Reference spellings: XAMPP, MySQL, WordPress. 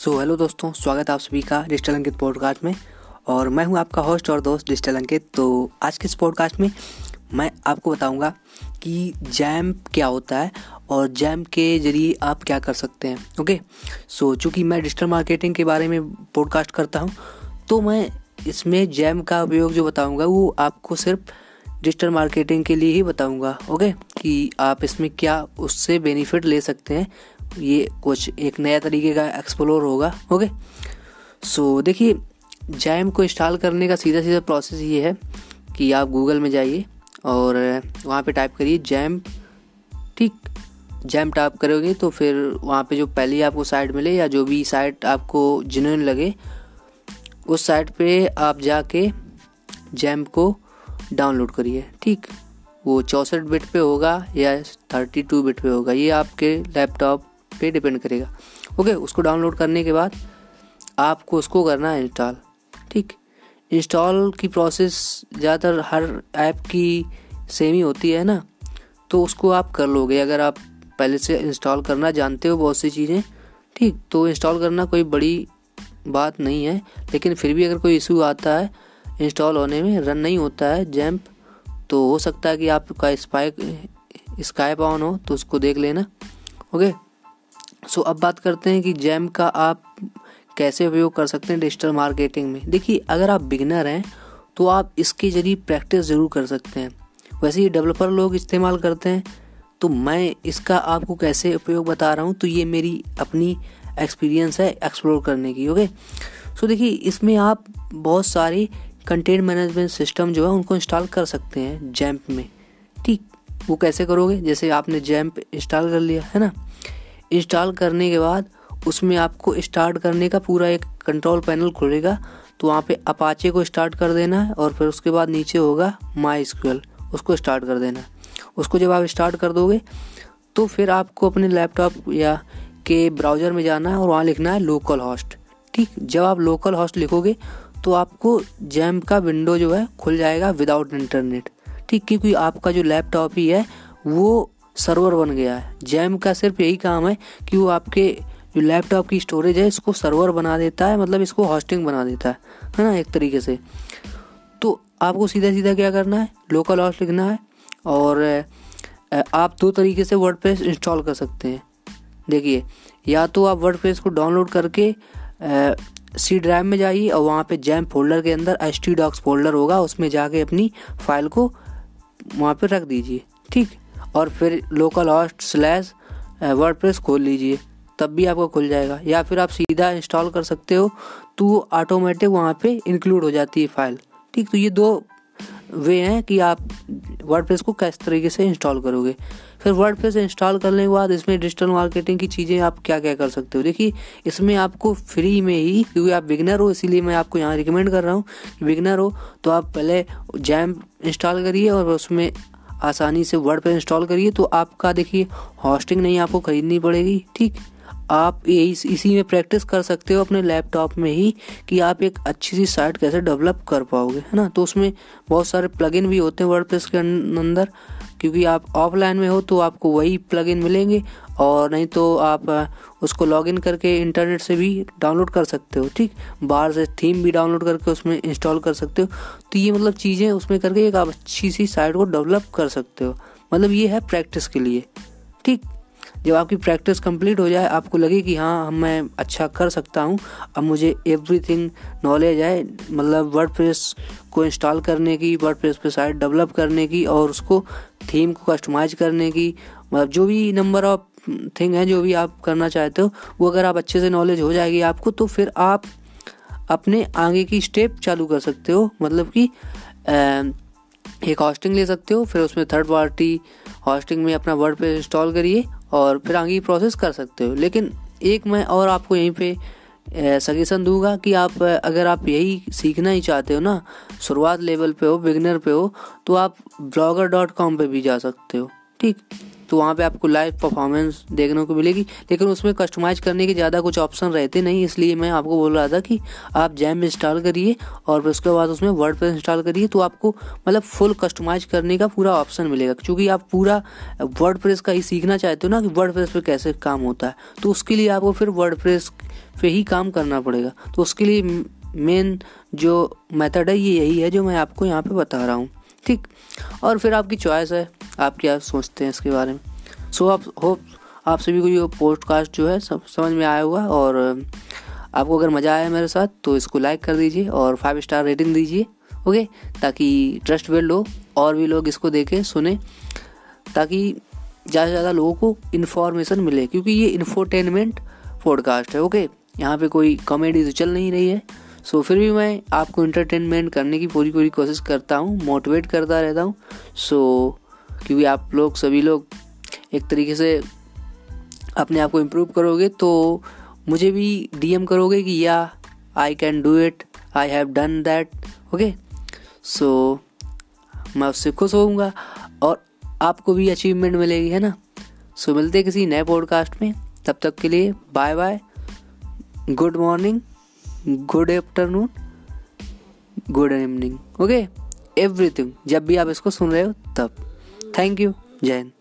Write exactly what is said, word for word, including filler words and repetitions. सो so, hello दोस्तों, स्वागत है आप सभी का डिजिटल अंकित पॉडकास्ट में। और मैं हूं आपका होस्ट और दोस्त डिजिटल अंकित। तो आज के इस पॉडकास्ट में मैं आपको बताऊंगा कि XAMPP क्या होता है और XAMPP के ज़रिए आप क्या कर सकते हैं। ओके सो so, चूँकि मैं डिजिटल मार्केटिंग के बारे में पॉडकास्ट करता हूँ तो मैं इसमें XAMPP का उपयोग जो बताऊँगा वो आपको सिर्फ डिजिटल मार्केटिंग के लिए ही बताऊंगा। ओके कि आप इसमें क्या उससे बेनिफिट ले सकते हैं, ये कुछ एक नया तरीके का एक्सप्लोर होगा। ओके सो देखिए, XAMPP को इंस्टॉल करने का सीधा सीधा प्रोसेस ये है कि आप गूगल में जाइए और वहाँ पे टाइप करिए XAMPP। ठीक, XAMPP टाइप करोगे तो फिर वहाँ पे जो पहले आपको साइट मिले या जो भी साइट आपको जेन्युइन लगे उस साइट पे आप जाके XAMPP को डाउनलोड करिए। ठीक, वो चौंसठ बिट पे होगा या बत्तीस बिट पे होगा, ये आपके लैपटॉप पे डिपेंड करेगा। ओके, उसको डाउनलोड करने के बाद आपको उसको करना है इंस्टॉल। ठीक, इंस्टॉल की प्रोसेस ज़्यादातर हर ऐप की सेम ही होती है ना, तो उसको आप कर लोगे अगर आप पहले से इंस्टॉल करना जानते हो बहुत सी चीज़ें। ठीक, तो इंस्टॉल करना कोई बड़ी बात नहीं है, लेकिन फिर भी अगर कोई इशू आता है इंस्टॉल होने में, रन नहीं होता है XAMPP, तो हो सकता है कि आपका स्पाइक स्काइप ऑन हो, तो उसको देख लेना। ओके सो अब बात करते हैं कि XAMPP का आप कैसे उपयोग कर सकते हैं डिजिटल मार्केटिंग में। देखिए, अगर आप बिगिनर हैं तो आप इसके जरिए प्रैक्टिस ज़रूर कर सकते हैं। वैसे ये डेवलपर लोग इस्तेमाल करते हैं, तो मैं इसका आपको कैसे उपयोग बता रहा हूँ, तो ये मेरी अपनी एक्सपीरियंस है एक्सप्लोर करने की। ओके सो देखिए, इसमें आप बहुत सारी कंटेंट मैनेजमेंट सिस्टम जो है उनको इंस्टॉल कर सकते हैं XAMPP में। ठीक, वो कैसे करोगे, जैसे आपने XAMPP इंस्टॉल कर लिया है ना, इंस्टॉल करने के बाद उसमें आपको स्टार्ट करने का पूरा एक कंट्रोल पैनल खुलेगा, तो वहाँ पे अपाचे को स्टार्ट कर देना है और फिर उसके बाद नीचे होगा MySQL, उसको स्टार्ट कर देना। उसको जब आप स्टार्ट कर दोगे तो फिर आपको अपने लैपटॉप या के ब्राउज़र में जाना है और वहाँ लिखना है लोकल हॉस्ट। ठीक, जब आप लोकल हॉस्ट लिखोगे तो आपको XAMPP का विंडो जो है खुल जाएगा विदाउट इंटरनेट। ठीक, क्योंकि आपका जो लैपटॉप ही है वो सर्वर बन गया है। XAMPP का सिर्फ यही काम है कि वो आपके जो लैपटॉप की स्टोरेज है इसको सर्वर बना देता है, मतलब इसको होस्टिंग बना देता है है ना, एक तरीके से। तो आपको सीधा सीधा क्या करना है, लोकल हॉस्ट लिखना है। और आप दो तरीके से वर्डप्रेस इंस्टॉल कर सकते हैं। देखिए, या तो आप वर्डप्रेस को डाउनलोड करके सी ड्राइव में जाइए और वहाँ पे XAMPP फोल्डर के अंदर एच टी डॉक्स फोल्डर होगा, उसमें जाके अपनी फाइल को वहाँ पे रख दीजिए। ठीक, और फिर लोकल हॉस्ट स्लैश वर्डप्रेस खोल लीजिए, तब भी आपको खुल जाएगा। या फिर आप सीधा इंस्टॉल कर सकते हो, तो वो ऑटोमेटिक वहाँ पे इंक्लूड हो जाती है फाइल। ठीक, तो ये दो वे हैं कि आप वर्डप्रेस को किस तरीके से इंस्टॉल करोगे। फिर वर्डप्रेस इंस्टॉल करने के बाद इसमें डिजिटल मार्केटिंग की चीज़ें आप क्या क्या कर सकते हो। देखिए, इसमें आपको फ्री में ही, क्योंकि आप बिगनर हो इसीलिए मैं आपको यहाँ रिकमेंड कर रहा हूँ कि बिगनर हो तो आप पहले XAMPP इंस्टॉल करिए और उसमें आसानी से वर्डप्रेस इंस्टॉल करिए। तो आपका देखिए होस्टिंग नहीं आपको खरीदनी पड़ेगी। ठीक, आप इस, इसी में प्रैक्टिस कर सकते हो अपने लैपटॉप में ही कि आप एक अच्छी सी साइट कैसे डेवलप कर पाओगे, है ना। तो उसमें बहुत सारे प्लगइन भी होते हैं वर्डप्रेस के अंदर, क्योंकि आप ऑफलाइन में हो तो आपको वही प्लगइन मिलेंगे, और नहीं तो आप उसको लॉगिन करके इंटरनेट से भी डाउनलोड कर सकते हो। ठीक, बाहर से थीम भी डाउनलोड करके उसमें इंस्टॉल कर सकते हो। तो ये मतलब चीज़ें उसमें करके एक आप अच्छी सी साइट को डेवलप कर सकते हो, मतलब ये है प्रैक्टिस के लिए। ठीक, जब आपकी प्रैक्टिस कंप्लीट हो जाए, आपको लगे कि हाँ मैं अच्छा कर सकता हूँ, अब मुझे एवरीथिंग नॉलेज है, मतलब वर्डप्रेस को इंस्टॉल करने की, वर्डप्रेस पे साइट डेवलप करने की और उसको थीम को कस्टमाइज करने की, मतलब जो भी नंबर ऑफ थिंग है जो भी आप करना चाहते हो वो अगर आप अच्छे से नॉलेज हो जाएगी आपको, तो फिर आप अपने आगे की स्टेप चालू कर सकते हो। मतलब कि एक होस्टिंग ले सकते हो, फिर उसमें थर्ड पार्टी होस्टिंग में अपना वर्डप्रेस इंस्टॉल करिए और फिर आगे की प्रोसेस कर सकते हो। लेकिन एक मैं और आपको यहीं पे सजेशन दूंगा कि आप अगर आप यही सीखना ही चाहते हो ना, शुरुआत लेवल पे हो, बिगिनर पे हो, तो आप ब्लॉगर डॉट कॉम पर भी जा सकते हो। ठीक, तो वहाँ पे आपको लाइव परफॉर्मेंस देखने को मिलेगी, लेकिन उसमें कस्टमाइज़ करने के ज़्यादा कुछ ऑप्शन रहते नहीं, इसलिए मैं आपको बोल रहा था कि आप XAMPP इंस्टॉल करिए और फिर उसके बाद उसमें वर्डप्रेस इंस्टॉल करिए, तो आपको मतलब फुल कस्टमाइज़ करने का पूरा ऑप्शन मिलेगा। क्योंकि आप पूरा वर्डप्रेस का ही सीखना चाहते हो ना कि वर्डप्रेस पे कैसे काम होता है, तो उसके लिए आपको फिर वर्डप्रेस पे ही काम करना पड़ेगा। तो उसके लिए मेन जो मेथड है ये यही है जो मैं आपको यहाँ पे बता रहा हूँ, ठीक। और फिर आपकी चॉइस है, आप क्या सोचते हैं इसके बारे में। सो आप होप आप सभी को ये पॉडकास्ट जो है सब समझ में आया हुआ, और आपको अगर मज़ा आया मेरे साथ तो इसको लाइक कर दीजिए और फाइव स्टार रेटिंग दीजिए, ओके, ताकि ट्रस्ट बिल्ड हो और भी लोग इसको देखें सुने, ताकि ज़्यादा से ज़्यादा लोगों को इन्फॉर्मेशन मिले, क्योंकि ये इन्फोटेनमेंट पॉडकास्ट है, ओके। यहाँ पे कोई कॉमेडी तो चल नहीं रही है, सो फिर भी मैं आपको इंटरटेनमेंट करने की पूरी पूरी कोशिश करता हूँ, मोटिवेट करता रहता हूँ। सो क्योंकि आप लोग सभी लोग एक तरीके से अपने आप को इम्प्रूव करोगे तो मुझे भी डीएम करोगे कि या I can do it, I have done that, okay. So मैं उससे खुश होऊंगा और आपको भी अचीवमेंट मिलेगी, है ना। सो मिलते हैं किसी नए पॉडकास्ट में, तब तक के लिए bye bye, good morning, good afternoon, good evening, okay, everything, जब भी आप इसको सुन रहे हो तब। थैंक यू, जय हिंद।